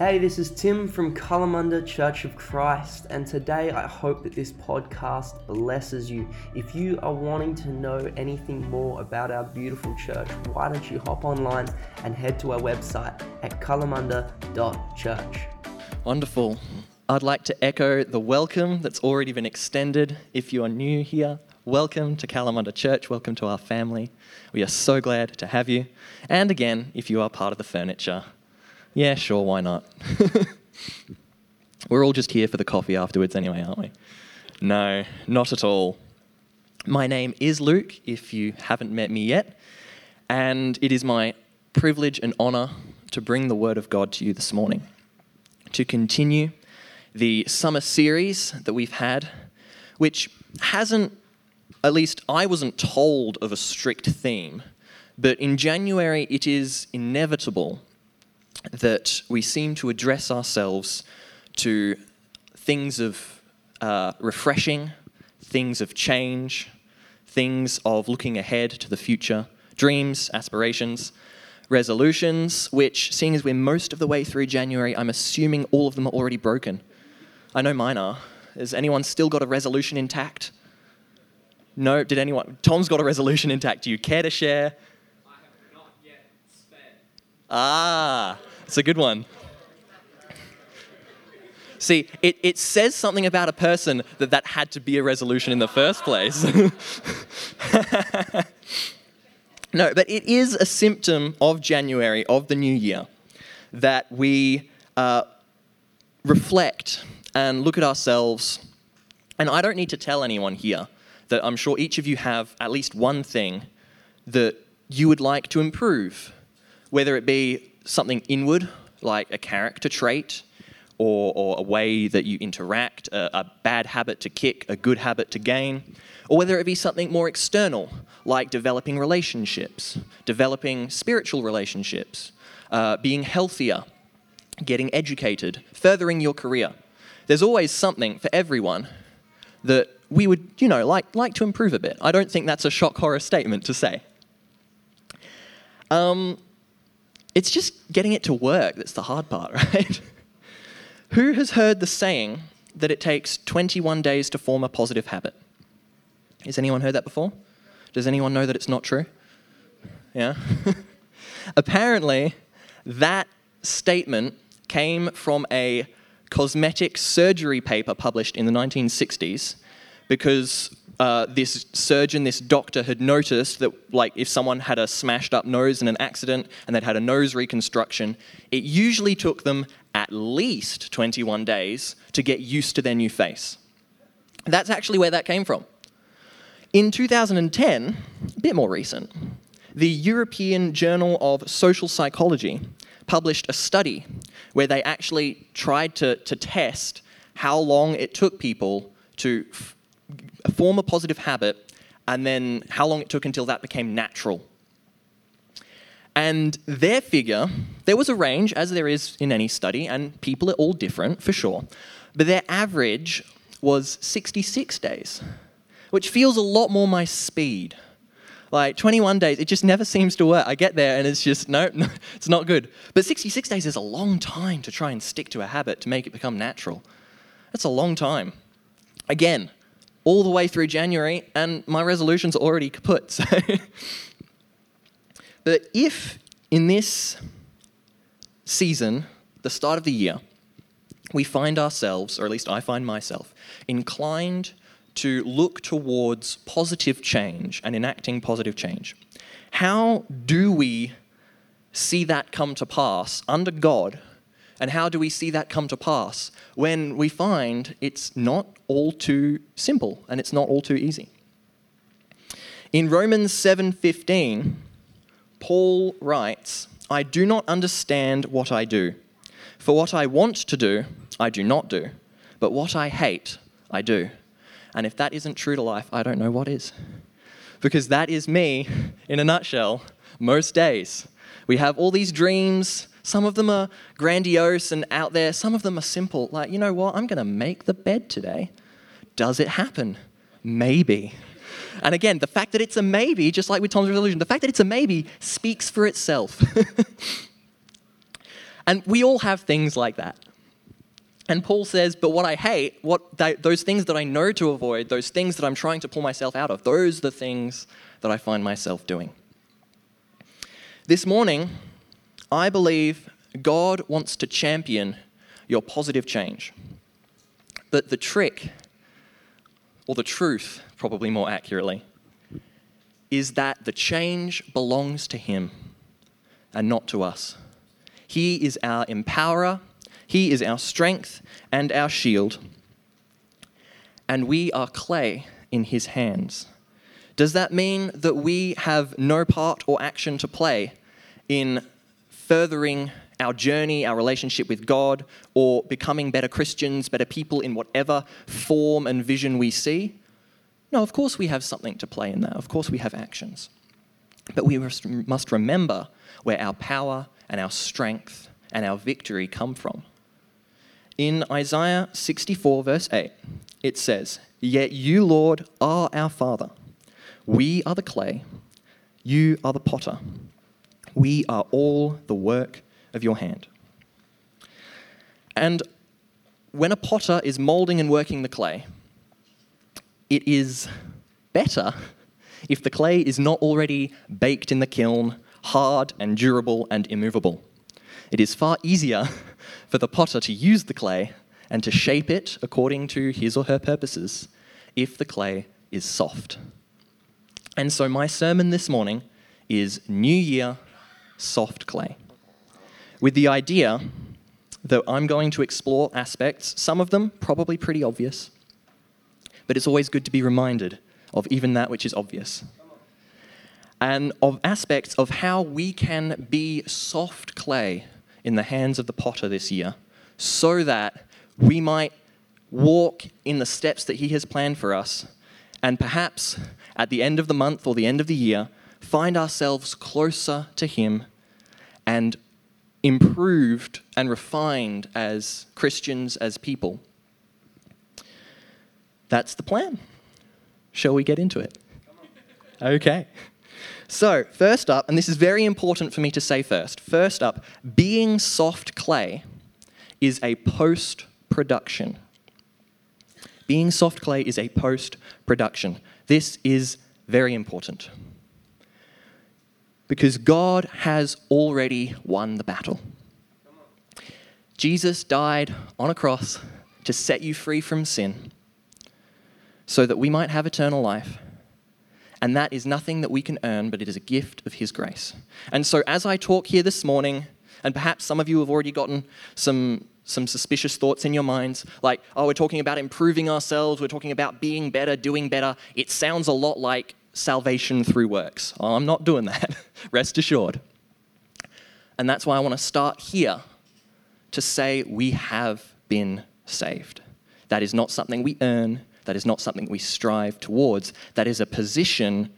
Hey, this is Tim from Kalamunda Church of Christ, and today I hope that this podcast blesses you. If you are wanting to know anything more about our beautiful church, why don't you hop online and head to our website at kalamunda.church. Wonderful. I'd like to echo the welcome that's already been extended. If you are new here, welcome to Kalamunda Church. Welcome to our family. We are so glad to have you. And again, if you are part of the furniture, yeah, sure, why not? We're all just here for the coffee afterwards anyway, aren't we? No, not at all. My name is Luke, if you haven't met me yet, and it is my privilege and honour to bring the Word of God to you this morning, to continue the summer series that we've had, which hasn't, at least I wasn't told of a strict theme, but in January it is inevitable that we seem to address ourselves to things of refreshing, things of change, things of looking ahead to the future, dreams, aspirations, resolutions, which, seeing as we're most of the way through January, I'm assuming all of them are already broken. I know mine are. Has anyone still got a resolution intact? No, did anyone? Tom's got a resolution intact. Do you care to share? I have not yet sped. Ah. It's a good one. See, it says something about a person that had to be a resolution in the first place. No, but it is a symptom of January, of the new year, that we reflect and look at ourselves. And I don't need to tell anyone here that I'm sure each of you have at least one thing that you would like to improve, whether it be something inward, like a character trait, or a way that you interact, a bad habit to kick, a good habit to gain, or whether it be something more external, like developing relationships, developing spiritual relationships, being healthier, getting educated, furthering your career. There's always something for everyone that we would, like to improve a bit. I don't think that's a shock horror statement to say. It's just getting it to work that's the hard part, right? Who has heard the saying that it takes 21 days to form a positive habit? Has anyone heard that before? Does anyone know that it's not true? Yeah? Apparently, that statement came from a cosmetic surgery paper published in the 1960s because this surgeon, this doctor, had noticed that, if someone had a smashed-up nose in an accident and they'd had a nose reconstruction, it usually took them at least 21 days to get used to their new face. That's actually where that came from. In 2010, a bit more recent, the European Journal of Social Psychology published a study where they actually tried to test how long it took people to form a positive habit, and then how long it took until that became natural. And their figure, there was a range, as there is in any study, and people are all different, for sure, but their average was 66 days, which feels a lot more my speed. 21 days, it just never seems to work. I get there and it's just, no, it's not good. But 66 days is a long time to try and stick to a habit to make it become natural. That's a long time. Again, all the way through January, and my resolution's already kaput. So. But if in this season, the start of the year, we find ourselves, or at least I find myself, inclined to look towards positive change and enacting positive change, how do we see that come to pass under God? And how do we see that come to pass when we find it's not all too simple and it's not all too easy? In Romans 7:15, Paul writes, "I do not understand what I do. For what I want to do, I do not do. But what I hate, I do." And if that isn't true to life, I don't know what is. Because that is me, in a nutshell, most days. We have all these dreams. Some of them are grandiose and out there. Some of them are simple. You know what? I'm going to make the bed today. Does it happen? Maybe. And again, the fact that it's a maybe, just like with Tom's resolution, the fact that it's a maybe speaks for itself. And we all have things like that. And Paul says, but what I hate, those things that I know to avoid, those things that I'm trying to pull myself out of, those are the things that I find myself doing. This morning, I believe God wants to champion your positive change. But the trick, or the truth, probably more accurately, is that the change belongs to him and not to us. He is our empowerer. He is our strength and our shield, and we are clay in his hands. Does that mean that we have no part or action to play in furthering our journey, our relationship with God, or becoming better Christians, better people in whatever form and vision we see? No, of course we have something to play in that. Of course we have actions. But we must remember where our power and our strength and our victory come from. In Isaiah 64, verse 8, it says, "Yet you, Lord, are our Father. We are the clay. You are the potter. We are all the work of your hand." And when a potter is molding and working the clay, it is better if the clay is not already baked in the kiln, hard and durable and immovable. It is far easier for the potter to use the clay and to shape it according to his or her purposes if the clay is soft. And so my sermon this morning is New Year, Soft Clay, with the idea that I'm going to explore aspects, some of them probably pretty obvious, but it's always good to be reminded of even that which is obvious, and of aspects of how we can be soft clay in the hands of the potter this year, so that we might walk in the steps that he has planned for us, and perhaps at the end of the month or the end of the year, find ourselves closer to him and improved and refined as Christians, as people. That's the plan. Shall we get into it? Okay. So, first up, and this is very important for me to say first up, being soft clay is a post-production. Being soft clay is a post-production. This is very important, because God has already won the battle. Jesus died on a cross to set you free from sin so that we might have eternal life. And that is nothing that we can earn, but it is a gift of his grace. And so as I talk here this morning, and perhaps some of you have already gotten some suspicious thoughts in your minds, like, oh, we're talking about improving ourselves, we're talking about being better, doing better. It sounds a lot like salvation through works. Oh, I'm not doing that, rest assured. And that's why I want to start here to say we have been saved. That is not something we earn. That is not something we strive towards. That is a position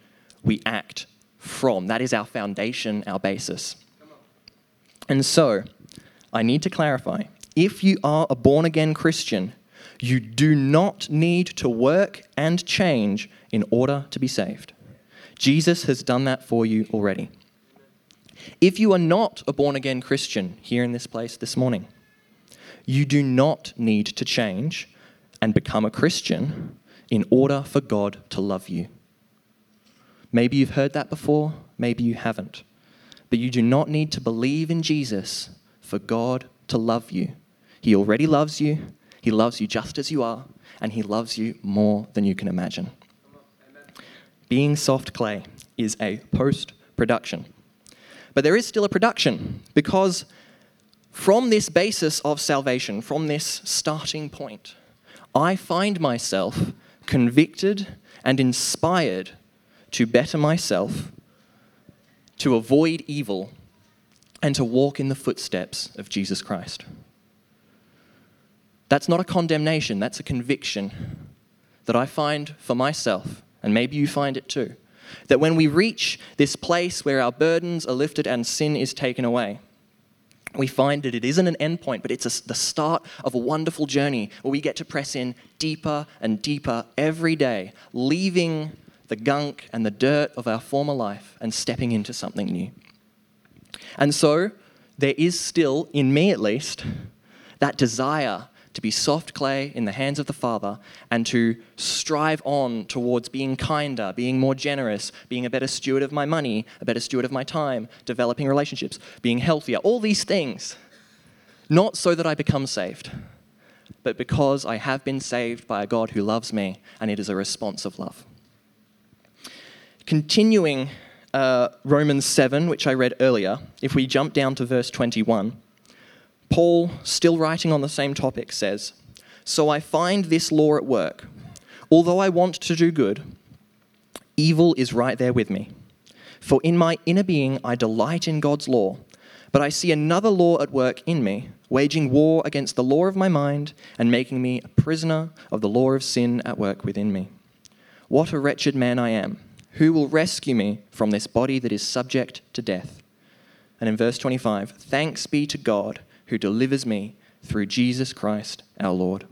we act from. That is our foundation, our basis. And so, I need to clarify. If you are a born-again Christian, you do not need to work and change in order to be saved. Jesus has done that for you already. If you are not a born-again Christian here in this place this morning, you do not need to change and become a Christian in order for God to love you. Maybe you've heard that before, maybe you haven't. But you do not need to believe in Jesus for God to love you. He already loves you. He loves you just as you are, and he loves you more than you can imagine. Amen. Being soft clay is a post-production. But there is still a production, because from this basis of salvation, from this starting point, I find myself convicted and inspired to better myself, to avoid evil, and to walk in the footsteps of Jesus Christ. That's not a condemnation, that's a conviction that I find for myself, and maybe you find it too, that when we reach this place where our burdens are lifted and sin is taken away, we find that it isn't an end point, but it's the start of a wonderful journey where we get to press in deeper and deeper every day, leaving the gunk and the dirt of our former life and stepping into something new. And so there is still, in me at least, that desire to be soft clay in the hands of the Father and to strive on towards being kinder, being more generous, being a better steward of my money, a better steward of my time, developing relationships, being healthier, all these things. Not so that I become saved, but because I have been saved by a God who loves me, and it is a response of love. Continuing Romans 7, which I read earlier, if we jump down to verse 21, Paul, still writing on the same topic, says, "So I find this law at work. Although I want to do good, evil is right there with me. For in my inner being I delight in God's law, but I see another law at work in me, waging war against the law of my mind and making me a prisoner of the law of sin at work within me. What a wretched man I am! Who will rescue me from this body that is subject to death?" And in verse 25, "Thanks be to God, who delivers me through Jesus Christ our Lord."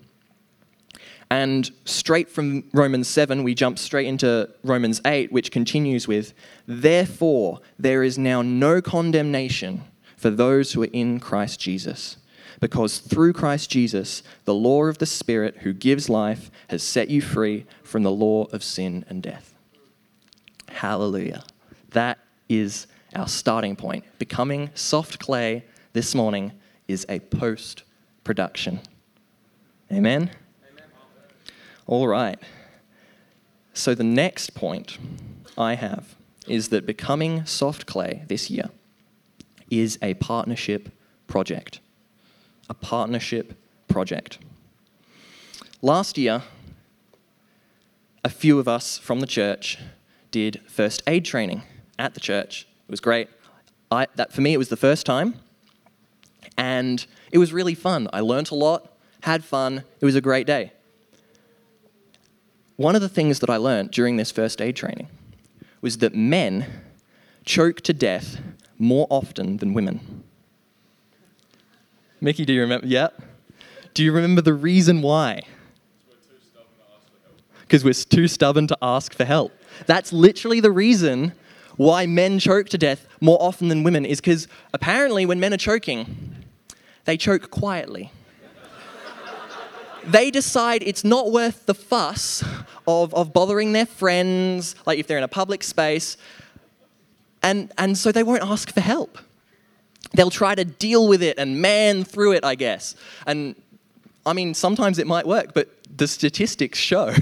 And straight from Romans 7, we jump straight into Romans 8, which continues with, "Therefore, there is now no condemnation for those who are in Christ Jesus, because through Christ Jesus, the law of the Spirit who gives life has set you free from the law of sin and death." Hallelujah. That is our starting point. Becoming soft clay this morning is a post-production. Amen? Amen. All right. So the next point I have is that becoming soft clay this year is a partnership project. A partnership project. Last year, a few of us from the church did first aid training at the church. It was great. For me, it was the first time. And it was really fun. I learnt a lot, had fun. It was a great day. One of the things that I learnt during this first aid training was that men choke to death more often than women. Mickey, do you remember? Yeah. Do you remember the reason why? Because we're too stubborn to ask for help. That's literally the reason why men choke to death more often than women, is because apparently when men are choking, they choke quietly. They decide it's not worth the fuss of bothering their friends, like if they're in a public space, and so they won't ask for help. They'll try to deal with it and man through it, I guess. And I mean, sometimes it might work, but the statistics show...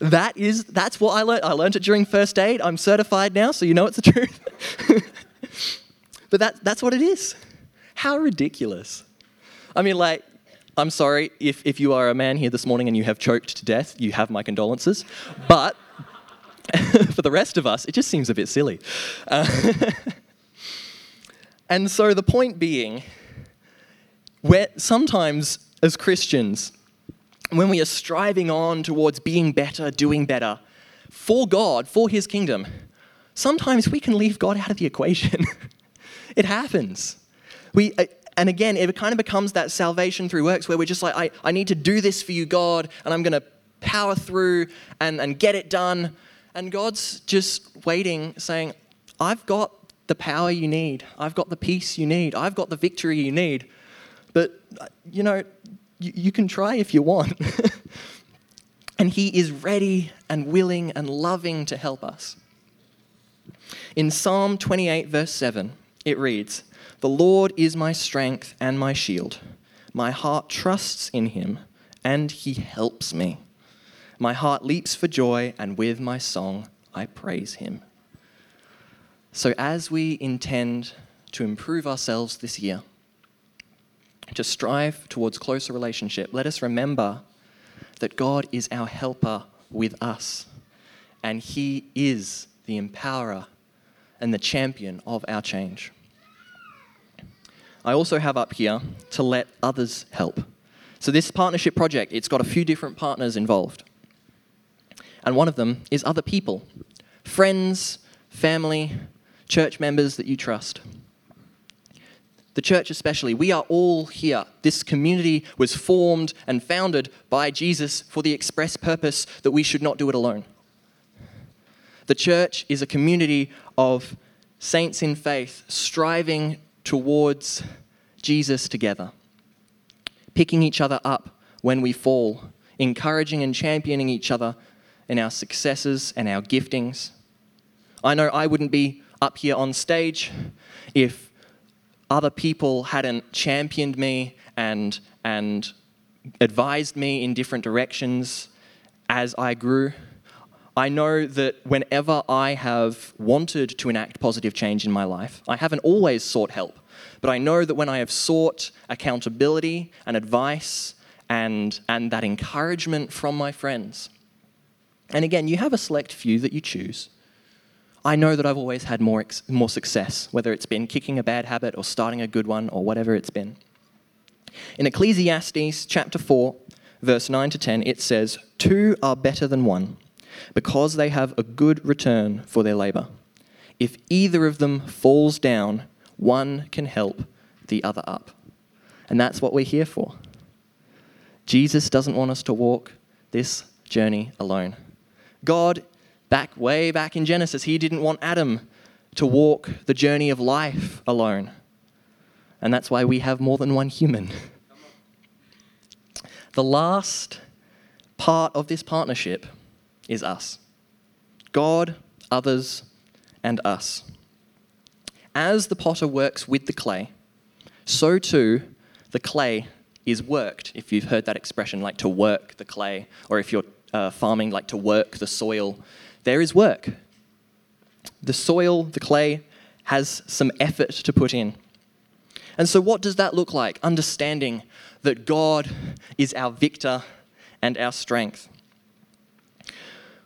That's what I learned. I learned it during first aid. I'm certified now, so you know it's the truth. But that's what it is. How ridiculous. I mean, like, I'm sorry if you are a man here this morning and you have choked to death, you have my condolences. But for the rest of us, it just seems a bit silly. And so the point being, where sometimes as Christians, when we are striving on towards being better, doing better, for God, for his kingdom, sometimes we can leave God out of the equation. It happens. And again, it kind of becomes that salvation through works where we're just like, I need to do this for you, God, and I'm going to power through and get it done. And God's just waiting, saying, I've got the power you need. I've got the peace you need. I've got the victory you need. But, you know... You can try if you want. And he is ready and willing and loving to help us. In Psalm 28, verse 7, it reads, "The Lord is my strength and my shield. My heart trusts in him, and he helps me. My heart leaps for joy, and with my song I praise him." So as we intend to improve ourselves this year, to strive towards closer relationship, let us remember that God is our helper with us, and he is the empowerer and the champion of our change. I also have up here to let others help. So this partnership project, it's got a few different partners involved. And one of them is other people, friends, family, church members that you trust. The church especially, we are all here. This community was formed and founded by Jesus for the express purpose that we should not do it alone. The church is a community of saints in faith striving towards Jesus together, picking each other up when we fall, encouraging and championing each other in our successes and our giftings. I know I wouldn't be up here on stage if other people hadn't championed me and advised me in different directions as I grew. I know that whenever I have wanted to enact positive change in my life, I haven't always sought help, but I know that when I have sought accountability and advice and that encouragement from my friends, and again, you have a select few that you choose, I know that I've always had more success, whether it's been kicking a bad habit or starting a good one or whatever it's been. In Ecclesiastes chapter 4, verse 9 to 10, it says, "Two are better than one, because they have a good return for their labor. If either of them falls down, one can help the other up." And that's what we're here for. Jesus doesn't want us to walk this journey alone. God, way back in Genesis, he didn't want Adam to walk the journey of life alone. And that's why we have more than one human. The last part of this partnership is us. God, others, and us. As the potter works with the clay, so too the clay is worked. If you've heard that expression, like to work the clay, or if you're farming, like to work the soil, there is work. The soil, the clay, has some effort to put in. And so what does that look like? Understanding that God is our victor and our strength.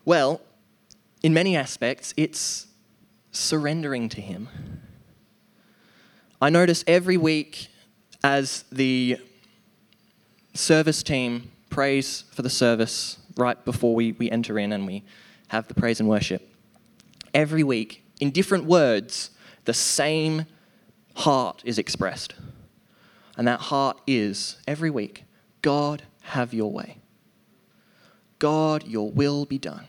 Well, in many aspects, it's surrendering to him. I notice every week as the service team prays for the service right before we enter in and we have the praise and worship, every week, in different words, the same heart is expressed. And that heart is, every week, God, have your way. God, your will be done.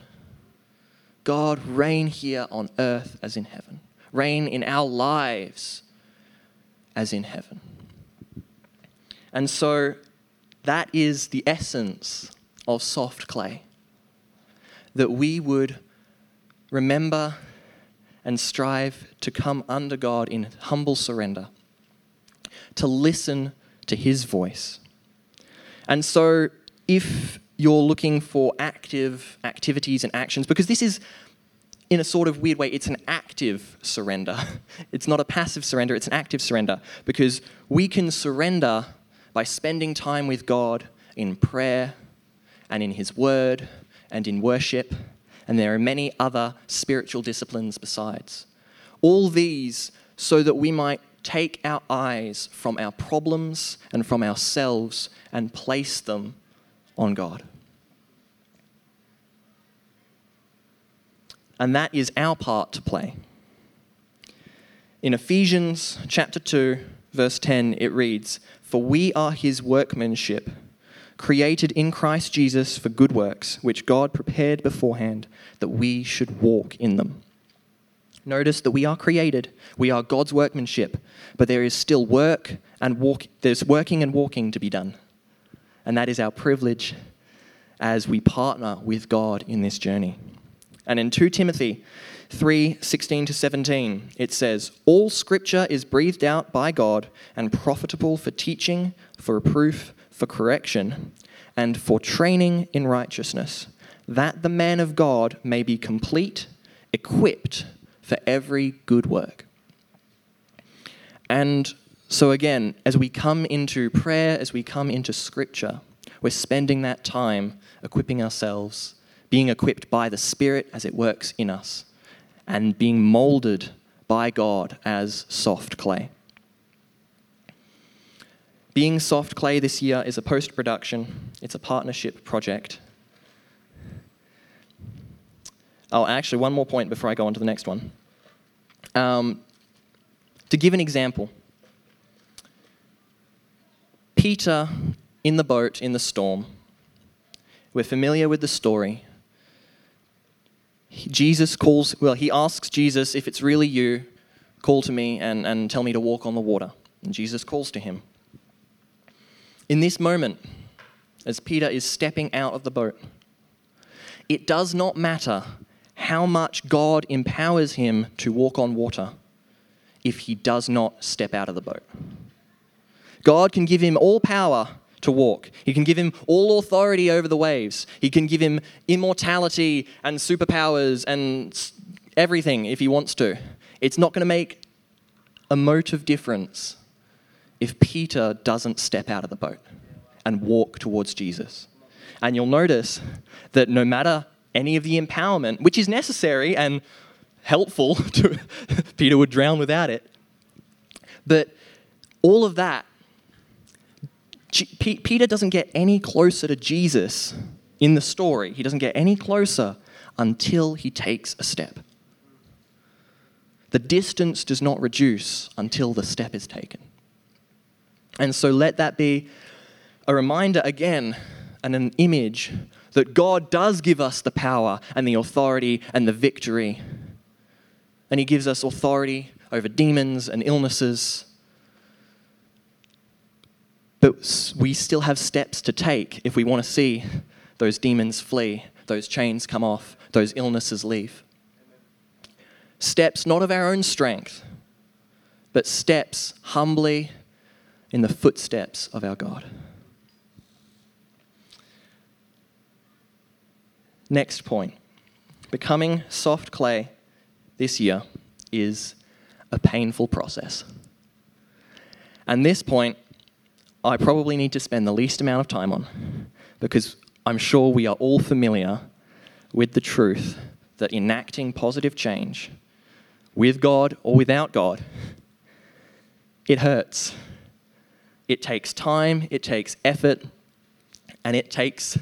God, reign here on earth as in heaven. Reign in our lives as in heaven. And so that is the essence of soft clay, that we would remember and strive to come under God in humble surrender, to listen to his voice. And so if you're looking for active activities and actions, because this is, in a sort of weird way, it's an active surrender. It's not a passive surrender, it's an active surrender, because we can surrender by spending time with God in prayer and in his word and in worship, and there are many other spiritual disciplines besides. All these so that we might take our eyes from our problems and from ourselves and place them on God. And that is our part to play. In Ephesians chapter 2, verse 10, it reads, "For we are his workmanship, created in Christ Jesus for good works, which God prepared beforehand that we should walk in them." Notice that we are created, we are God's workmanship, but there is still work and walk. There's working and walking to be done. And that is our privilege as we partner with God in this journey. And in 2 Timothy 3:16 to 17, it says, "All scripture is breathed out by God and profitable for teaching, for reproof, for correction, and for training in righteousness, that the man of God may be complete, equipped for every good work." And so again, as we come into prayer, as we come into scripture, we're spending that time equipping ourselves, being equipped by the Spirit as it works in us, and being molded by God as soft clay. Being Soft Clay this year is a post-production. It's a partnership project. Oh, actually, one more point before I go on to the next one. To give an example, Peter in the boat in the storm. We're familiar with the story. Jesus calls, he asks Jesus, "If it's really you, Call to me and tell me to walk on the water." And Jesus calls to him. In this moment, as Peter is stepping out of the boat, it does not matter how much God empowers him to walk on water if he does not step out of the boat. God can give him all power to walk. He can give him all authority over the waves. He can give him immortality and superpowers and everything if he wants to. It's not going to make a mote of difference if Peter doesn't step out of the boat and walk towards Jesus. And you'll notice that no matter any of the empowerment, which is necessary and helpful, Peter would drown without it. But all of that, Peter doesn't get any closer to Jesus in the story. He doesn't get any closer until he takes a step. The distance does not reduce until the step is taken. And so let that be a reminder again and an image that God does give us the power and the authority and the victory. And he gives us authority over demons and illnesses. But we still have steps to take if we want to see those demons flee, those chains come off, those illnesses leave. Steps not of our own strength, but steps humbly in the footsteps of our God. Next point, becoming soft clay this year is a painful process. And this point, I probably need to spend the least amount of time on, because I'm sure we are all familiar with the truth that enacting positive change, with God or without God, it hurts. It takes time, it takes effort, and it takes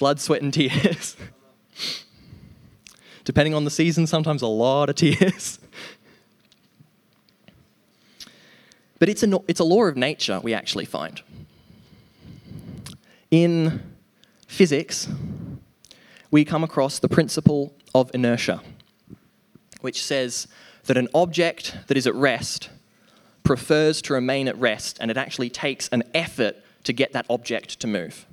blood, sweat, and tears. Depending on the season, sometimes a lot of tears. But it's a law of nature we actually find. In physics, we come across the principle of inertia, which says that an object that is at rest prefers to remain at rest, and it actually takes an effort to get that object to move.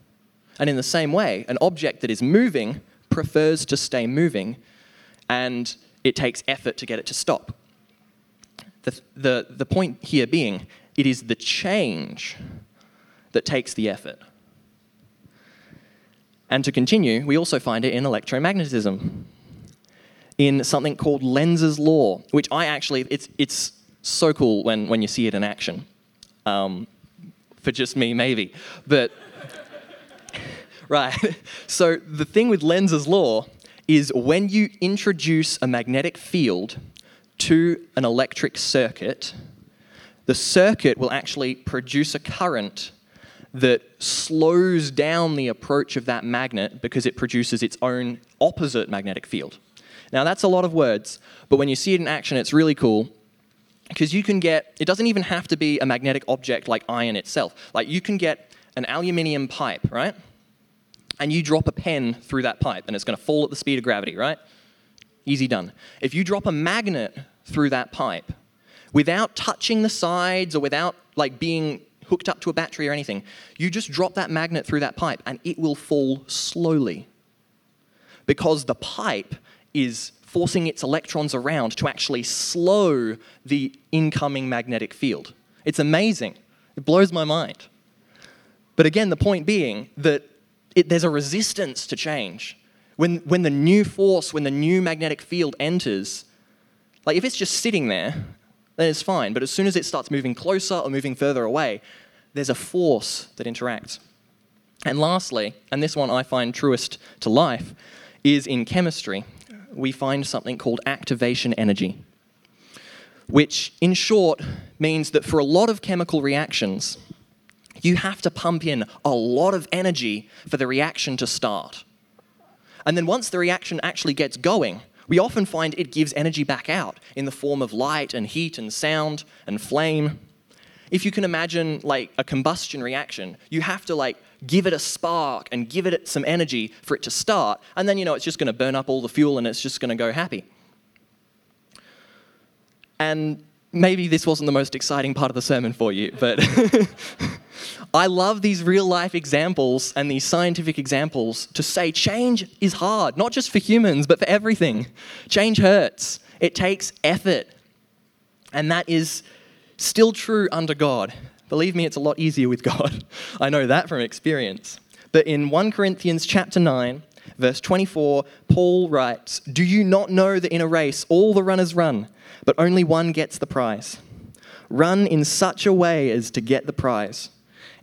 And in the same way, an object that is moving prefers to stay moving, and it takes effort to get it to stop. The point here being, it is the change that takes the effort. And to continue, we also find it in electromagnetism, in something called Lenz's law, which it's so cool when you see it in action. For just me, maybe. But... Right, so the thing with Lenz's law is when you introduce a magnetic field to an electric circuit, the circuit will actually produce a current that slows down the approach of that magnet because it produces its own opposite magnetic field. Now that's a lot of words, but when you see it in action, it's really cool. Because you can get, it doesn't even have to be a magnetic object like iron itself. Like you can get an aluminium pipe, right? And you drop a pen through that pipe, and it's going to fall at the speed of gravity, right? Easy done. If you drop a magnet through that pipe, without touching the sides or without being hooked up to a battery or anything, you just drop that magnet through that pipe, and it will fall slowly because the pipe is forcing its electrons around to actually slow the incoming magnetic field. It's amazing. It blows my mind. But again, the point being that there's a resistance to change. When the new force, when the new magnetic field enters, if it's just sitting there, then it's fine. But as soon as it starts moving closer or moving further away, there's a force that interacts. And lastly, and this one I find truest to life, is in chemistry, we find something called activation energy, which in short means that for a lot of chemical reactions, you have to pump in a lot of energy for the reaction to start. And then once the reaction actually gets going, we often find it gives energy back out in the form of light and heat and sound and flame. If you can imagine a combustion reaction, you have to give it a spark and give it some energy for it to start, and then it's just going to burn up all the fuel and it's just going to go happy. And maybe this wasn't the most exciting part of the sermon for you, but I love these real-life examples and these scientific examples to say change is hard, not just for humans, but for everything. Change hurts. It takes effort. And that is still true under God. Believe me, it's a lot easier with God. I know that from experience. But in 1 Corinthians chapter 9, verse 24, Paul writes, "Do you not know that in a race all the runners run, but only one gets the prize? Run in such a way as to get the prize.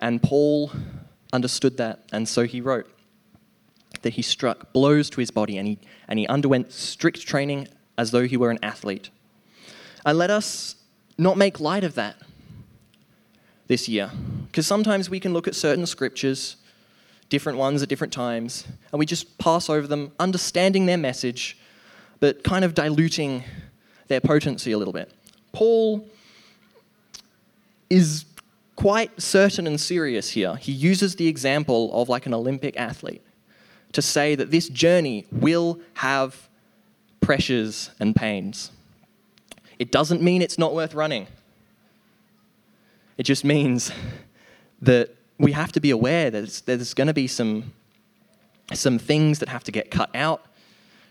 And Paul understood that, and so he wrote that he struck blows to his body, and he underwent strict training as though he were an athlete. And let us not make light of that this year, because sometimes we can look at certain scriptures, different ones at different times, and we just pass over them, understanding their message, but kind of diluting their potency a little bit. Paul is quite certain and serious here. He uses the example of like an Olympic athlete to say that this journey will have pressures and pains. It doesn't mean it's not worth running. It just means that we have to be aware that there's going to be some things that have to get cut out,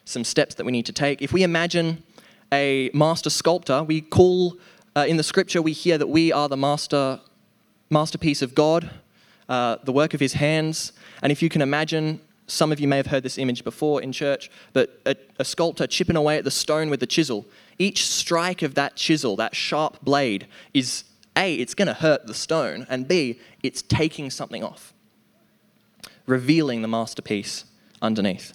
some steps that we need to take. If we imagine a master sculptor, we call, in the scripture, we hear that we are the masterpiece of God, the work of his hands. And if you can imagine, some of you may have heard this image before in church, but a sculptor chipping away at the stone with the chisel. Each strike of that chisel, that sharp blade, is A, it's going to hurt the stone, and B, it's taking something off, revealing the masterpiece underneath.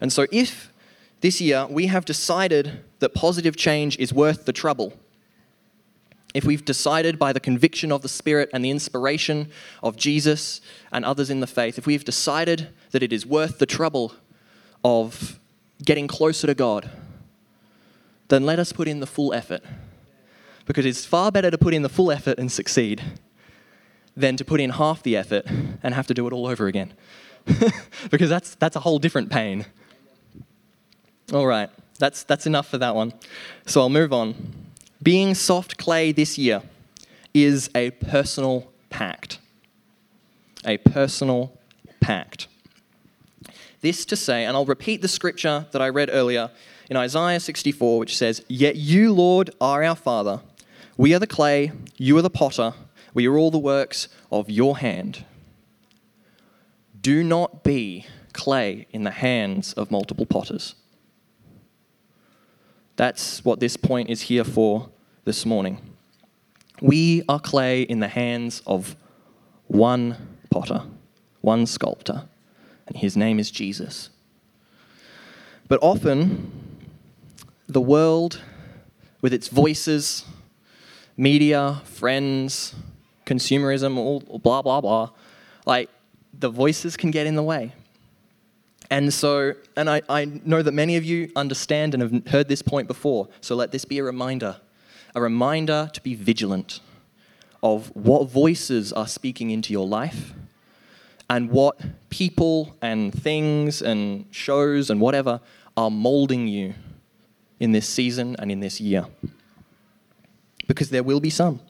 And so if this year we have decided that positive change is worth the trouble, if we've decided by the conviction of the Spirit and the inspiration of Jesus and others in the faith, if we've decided that it is worth the trouble of getting closer to God, then let us put in the full effort. Because it's far better to put in the full effort and succeed than to put in half the effort and have to do it all over again. Because that's a whole different pain. All right, that's enough for that one. So I'll move on. Being soft clay this year is a personal pact. A personal pact. This to say, and I'll repeat the scripture that I read earlier in Isaiah 64, which says, "Yet you, Lord, are our Father. We are the clay, you are the potter, we are all the works of your hand." Do not be clay in the hands of multiple potters. That's what this point is here for this morning. We are clay in the hands of one potter, one sculptor, and his name is Jesus. But often, the world, with its voices, media, friends, consumerism, all blah, blah, blah. Like, the voices can get in the way. And so, and I know that many of you understand and have heard this point before, so let this be a reminder to be vigilant of what voices are speaking into your life and what people and things and shows and whatever are molding you in this season and in this year. Because there will be some.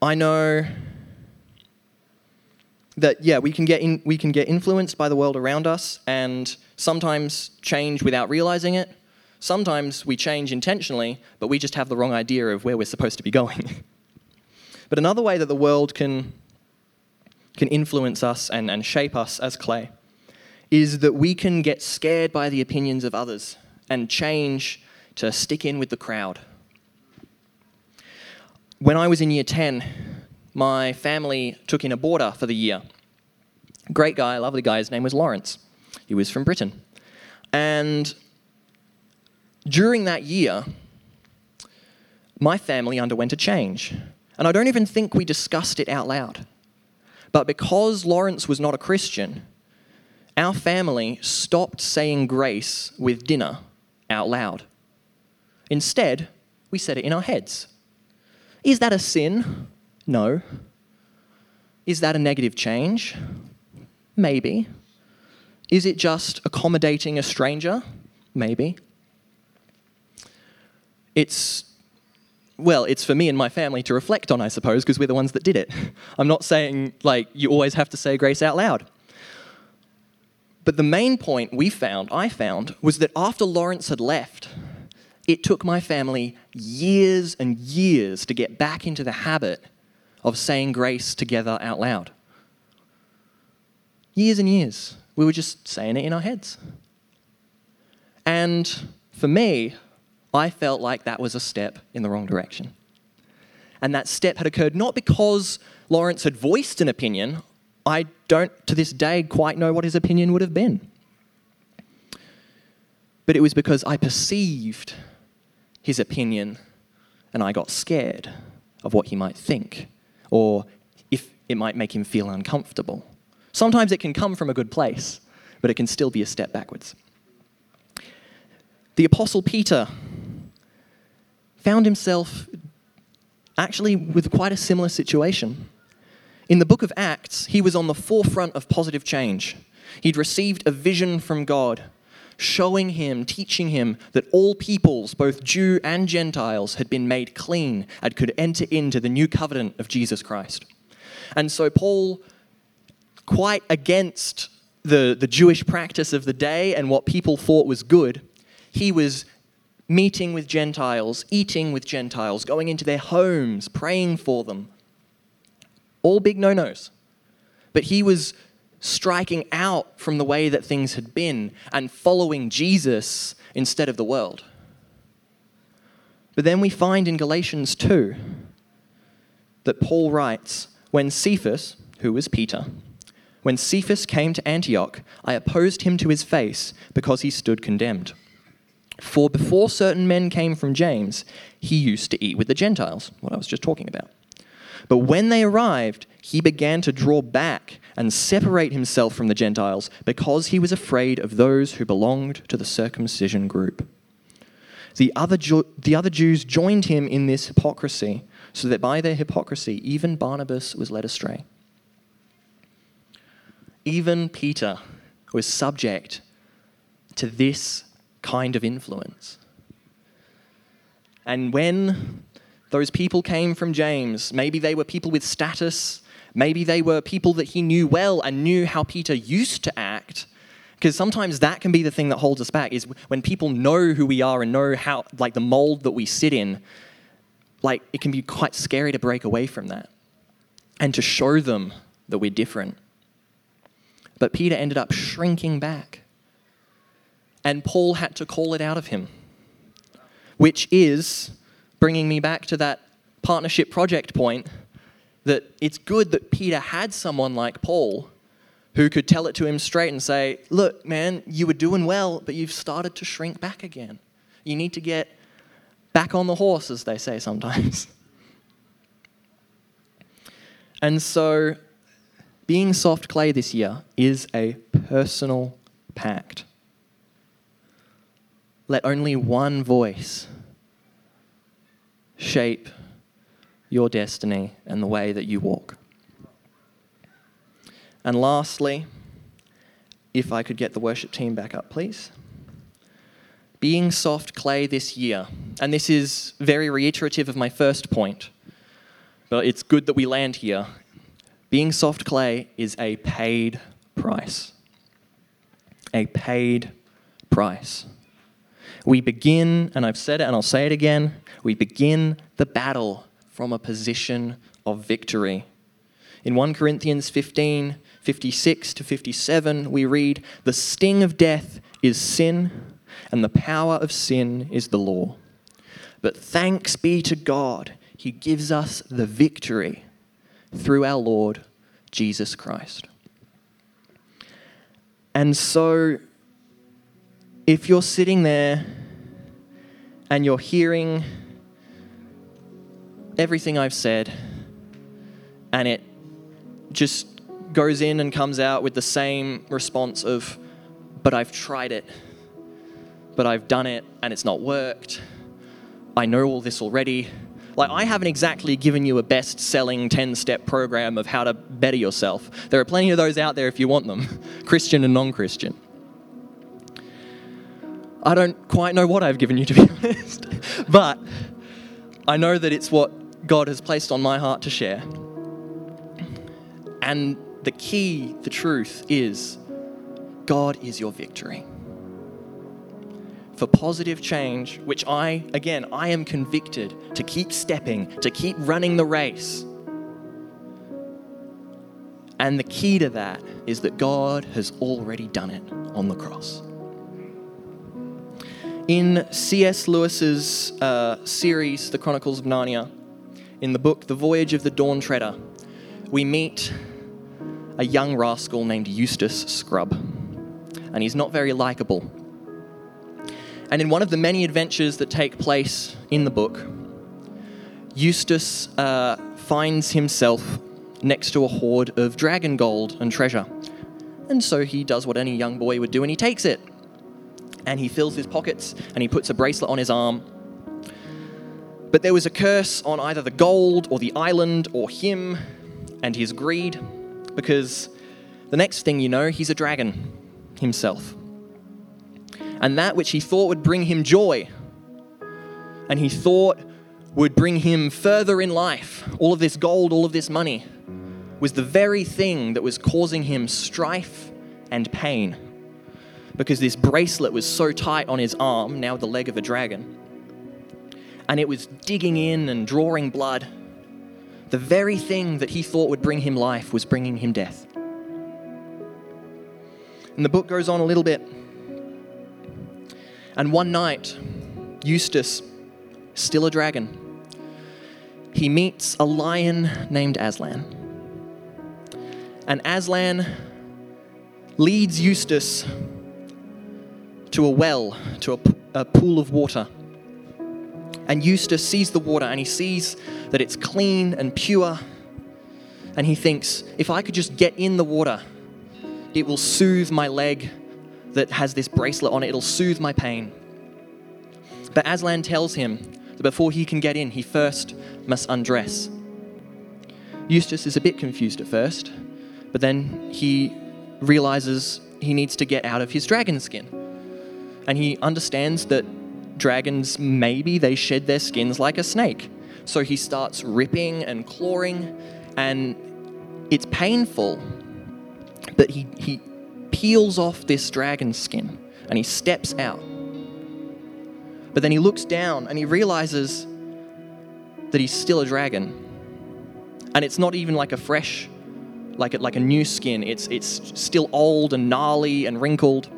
I know that, yeah, we can get influenced by the world around us and sometimes change without realizing it. Sometimes we change intentionally, but we just have the wrong idea of where we're supposed to be going. But another way that the world can influence us and shape us as clay is that we can get scared by the opinions of others and change to stick in with the crowd. When I was in year 10, my family took in a boarder for the year. Great guy, lovely guy, his name was Lawrence. He was from Britain. And during that year, my family underwent a change. And I don't even think we discussed it out loud. But because Lawrence was not a Christian, our family stopped saying grace with dinner out loud. Instead, we said it in our heads. Is that a sin? No. Is that a negative change? Maybe. Is it just accommodating a stranger? Maybe. It's for me and my family to reflect on, I suppose, because we're the ones that did it. I'm not saying, you always have to say grace out loud. But the main point I found, was that after Lawrence had left, it took my family years and years to get back into the habit of saying grace together out loud. Years and years. We were just saying it in our heads. And for me, I felt like that was a step in the wrong direction. And that step had occurred not because Lawrence had voiced an opinion. I don't, to this day, quite know what his opinion would have been. But it was because I perceived his opinion and I got scared of what he might think or if it might make him feel uncomfortable. Sometimes it can come from a good place, but it can still be a step backwards. The Apostle Peter found himself actually with quite a similar situation. In the book of Acts, he was on the forefront of positive change. He'd received a vision from God, showing him, teaching him that all peoples, both Jew and Gentiles, had been made clean and could enter into the new covenant of Jesus Christ. And so Paul, quite against the Jewish practice of the day and what people thought was good, he was meeting with Gentiles, eating with Gentiles, going into their homes, praying for them. All big no-nos. But he was striking out from the way that things had been and following Jesus instead of the world. But then we find in Galatians 2 that Paul writes, when Cephas, who was Peter, when Cephas came to Antioch, I opposed him to his face because he stood condemned. For before certain men came from James, he used to eat with the Gentiles, what I was just talking about. But when they arrived, he began to draw back and separate himself from the Gentiles because he was afraid of those who belonged to the circumcision group. The other Jews joined him in this hypocrisy, so that by their hypocrisy, even Barnabas was led astray. Even Peter was subject to this kind of influence. And when those people came from James, maybe they were people with status, maybe they were people that he knew well and knew how Peter used to act, because sometimes that can be the thing that holds us back, is when people know who we are and know how, the mold that we sit in, it can be quite scary to break away from that and to show them that we're different. But Peter ended up shrinking back. And Paul had to call it out of him, which is bringing me back to that partnership project point, that it's good that Peter had someone like Paul who could tell it to him straight and say, look, man, you were doing well, but you've started to shrink back again. You need to get back on the horse, as they say sometimes. And so being soft clay this year is a personal pact. Let only one voice shape your destiny and the way that you walk. And lastly, if I could get the worship team back up, please. Being soft clay this year, and this is very reiterative of my first point, but it's good that we land here. Being soft clay is a paid price. A paid price. We begin, and I've said it and I'll say it again, we begin the battle from a position of victory. In 1 Corinthians 15, 56 to 57, we read, "The sting of death is sin, and the power of sin is the law. But thanks be to God, He gives us the victory through our Lord Jesus Christ." And so, if you're sitting there and you're hearing everything I've said, and it just goes in and comes out with the same response of, but I've tried it, but I've done it, and it's not worked. I know all this already. Like, I haven't exactly given you a best-selling 10-step program of how to better yourself. There are plenty of those out there if you want them, Christian and non-Christian. I don't quite know what I've given you, to be honest, but I know that it's what God has placed on my heart to share. And the key, the truth is, God is your victory. For positive change, which I am convicted to keep stepping, to keep running the race. And the key to that is that God has already done it on the cross. In C.S. Lewis's series, The Chronicles of Narnia, in the book The Voyage of the Dawn Treader, we meet a young rascal named Eustace Scrubb. And he's not very likable. And in one of the many adventures that take place in the book, Eustace finds himself next to a hoard of dragon gold and treasure. And so he does what any young boy would do, and he takes it. And he fills his pockets, and he puts a bracelet on his arm. But there was a curse on either the gold or the island or him and his greed, because the next thing you know, he's a dragon himself. And that which he thought would bring him joy, and he thought would bring him further in life, all of this gold, all of this money, was the very thing that was causing him strife and pain. Because this bracelet was so tight on his arm, now the leg of a dragon, and it was digging in and drawing blood. The very thing that he thought would bring him life was bringing him death. And the book goes on a little bit. And one night, Eustace, still a dragon, he meets a lion named Aslan. And Aslan leads Eustace to a well, to a pool of water. And Eustace sees the water, and he sees that it's clean and pure. And he thinks, if I could just get in the water, it will soothe my leg that has this bracelet on it. It'll soothe my pain. But Aslan tells him that before he can get in, he first must undress. Eustace is a bit confused at first, but then he realizes he needs to get out of his dragon skin. And he understands that dragons, maybe they shed their skins like a snake. So he starts ripping and clawing, and it's painful, but he peels off this dragon skin, and he steps out. But then he looks down, and he realizes that he's still a dragon. And it's not even like a fresh, like a new skin. It's still old and gnarly and wrinkled.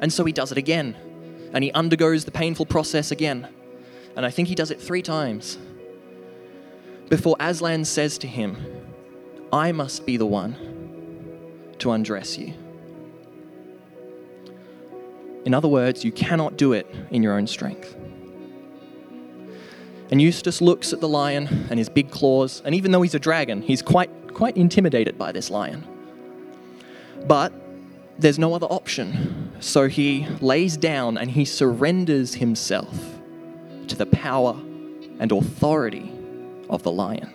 And so he does it again, and he undergoes the painful process again. And I think he does it 3 times before Aslan says to him, I must be the one to undress you. In other words, you cannot do it in your own strength. And Eustace looks at the lion and his big claws, and even though he's a dragon, he's quite intimidated by this lion. But there's no other option. So he lays down and he surrenders himself to the power and authority of the lion.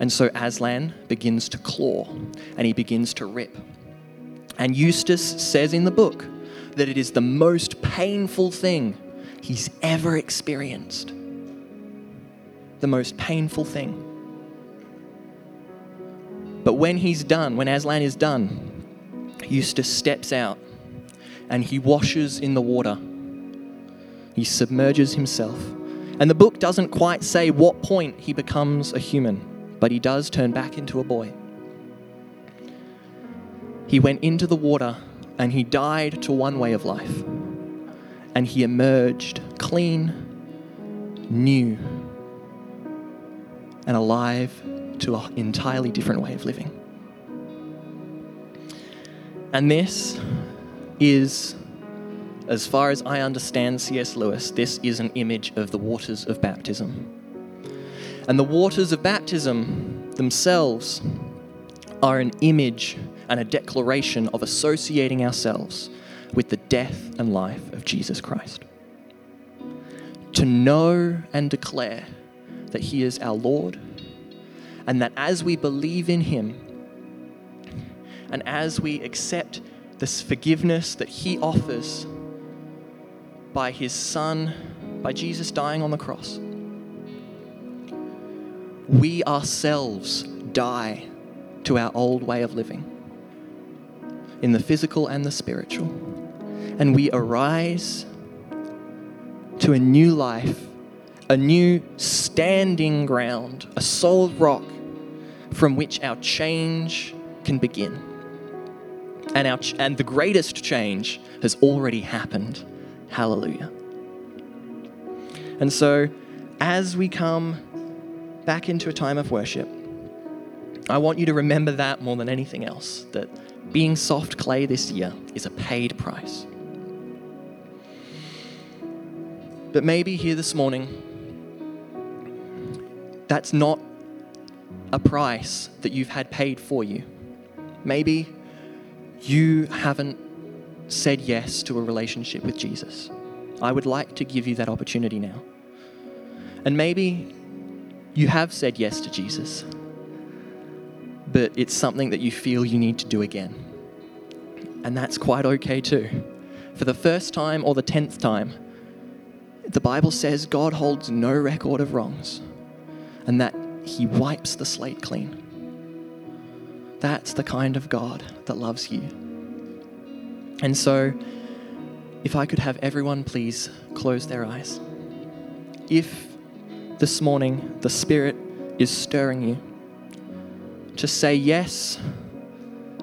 And so Aslan begins to claw, and he begins to rip. And Eustace says in the book that it is the most painful thing he's ever experienced. The most painful thing. But when Aslan is done, Eustace steps out, and he washes in the water. He submerges himself. And the book doesn't quite say what point he becomes a human. But he does turn back into a boy. He went into the water, and he died to one way of life. And he emerged clean, new, and alive to an entirely different way of living. And this is As far as I understand C.S. Lewis, this is an image of the waters of baptism. And the waters of baptism themselves are an image and a declaration of associating ourselves with the death and life of Jesus Christ. To know and declare that he is our Lord, and that as we believe in him, and as we accept this forgiveness that he offers by his Son, by Jesus dying on the cross, we ourselves die to our old way of living, in the physical and the spiritual, and we arise to a new life, a new standing ground, a solid rock from which our change can begin. And the greatest change has already happened. Hallelujah. And so, as we come back into a time of worship, I want you to remember that more than anything else, that being soft clay this year is a paid price. But maybe here this morning, that's not a price that you've had paid for you. Maybe you haven't said yes to a relationship with Jesus. I would like to give you that opportunity now. And maybe you have said yes to Jesus, but it's something that you feel you need to do again. And that's quite okay too. For the first time or the 10th time, the Bible says God holds no record of wrongs and that he wipes the slate clean. That's the kind of God that loves you. And so, if I could have everyone please close their eyes. If this morning the Spirit is stirring you to say yes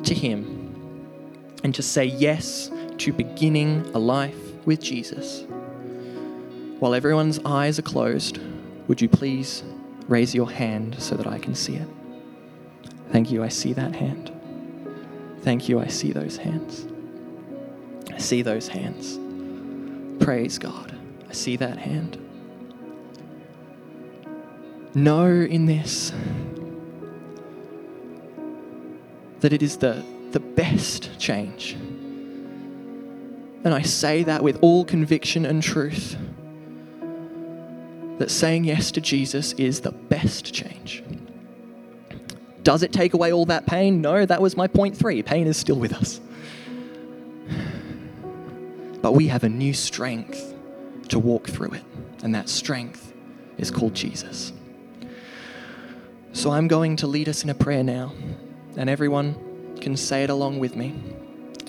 to him and to say yes to beginning a life with Jesus, while everyone's eyes are closed, would you please raise your hand so that I can see it? Thank you, I see that hand. Thank you, I see those hands. I see those hands. Praise God. I see that hand. Know in this that it is the best change. And I say that with all conviction and truth, that saying yes to Jesus is the best change. Does it take away all that pain? No, that was my point 3. Pain is still with us. But we have a new strength to walk through it. And that strength is called Jesus. So I'm going to lead us in a prayer now. And everyone can say it along with me.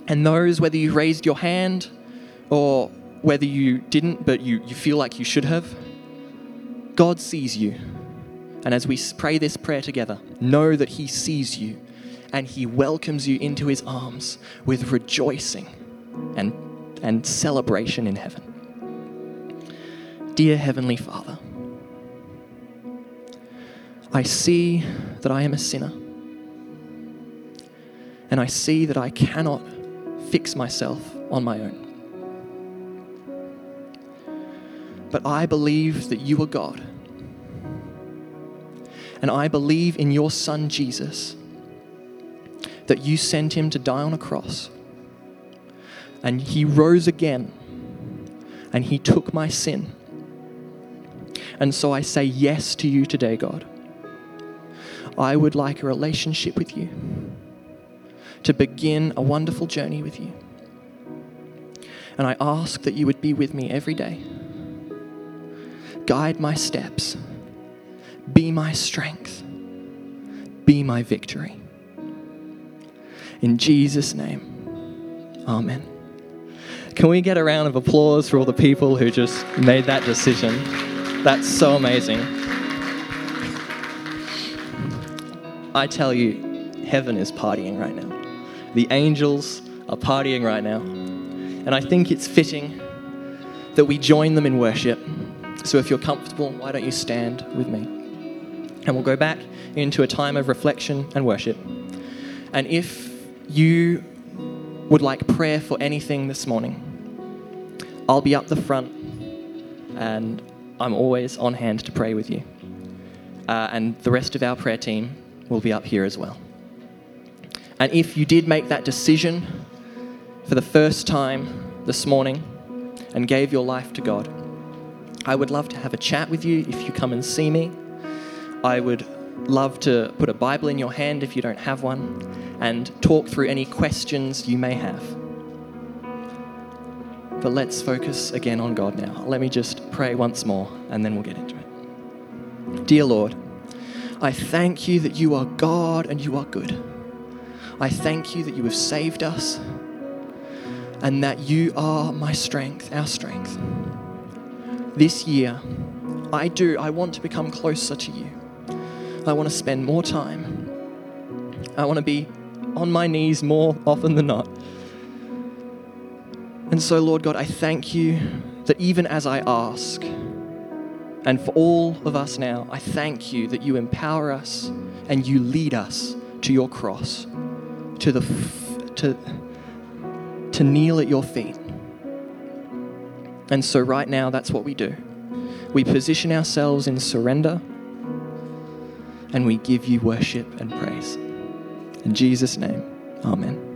And those, whether you raised your hand or whether you didn't, but you feel like you should have, God sees you. And as we pray this prayer together, know that he sees you and he welcomes you into his arms with rejoicing and celebration in heaven. Dear Heavenly Father, I see that I am a sinner. And I see that I cannot fix myself on my own. But I believe that you are God. And I believe in your Son, Jesus, that you sent him to die on a cross. And he rose again. And he took my sin. And so I say yes to you today, God. I would like a relationship with you, to begin a wonderful journey with you. And I ask that you would be with me every day. Guide my steps. Be my strength. Be my victory. In Jesus' name, amen. Can we get a round of applause for all the people who just made that decision? That's so amazing. I tell you, heaven is partying right now. The angels are partying right now. And I think it's fitting that we join them in worship. So if you're comfortable, why don't you stand with me? And we'll go back into a time of reflection and worship. And if you would like prayer for anything this morning, I'll be up the front, and I'm always on hand to pray with you. And the rest of our prayer team will be up here as well. And if you did make that decision for the first time this morning and gave your life to God, I would love to have a chat with you if you come and see me. I would love to put a Bible in your hand if you don't have one and talk through any questions you may have. But let's focus again on God now. Let me just pray once more and then we'll get into it. Dear Lord, I thank you that you are God and you are good. I thank you that you have saved us and that you are my strength, our strength. This year, I want to become closer to you. I want to spend more time. I want to be on my knees more often than not. And so, Lord God, I thank you that even as I ask, and for all of us now, I thank you that you empower us and you lead us to your cross, to kneel at your feet. And so right now, that's what we do. We position ourselves in surrender, and we give you worship and praise. In Jesus' name, amen.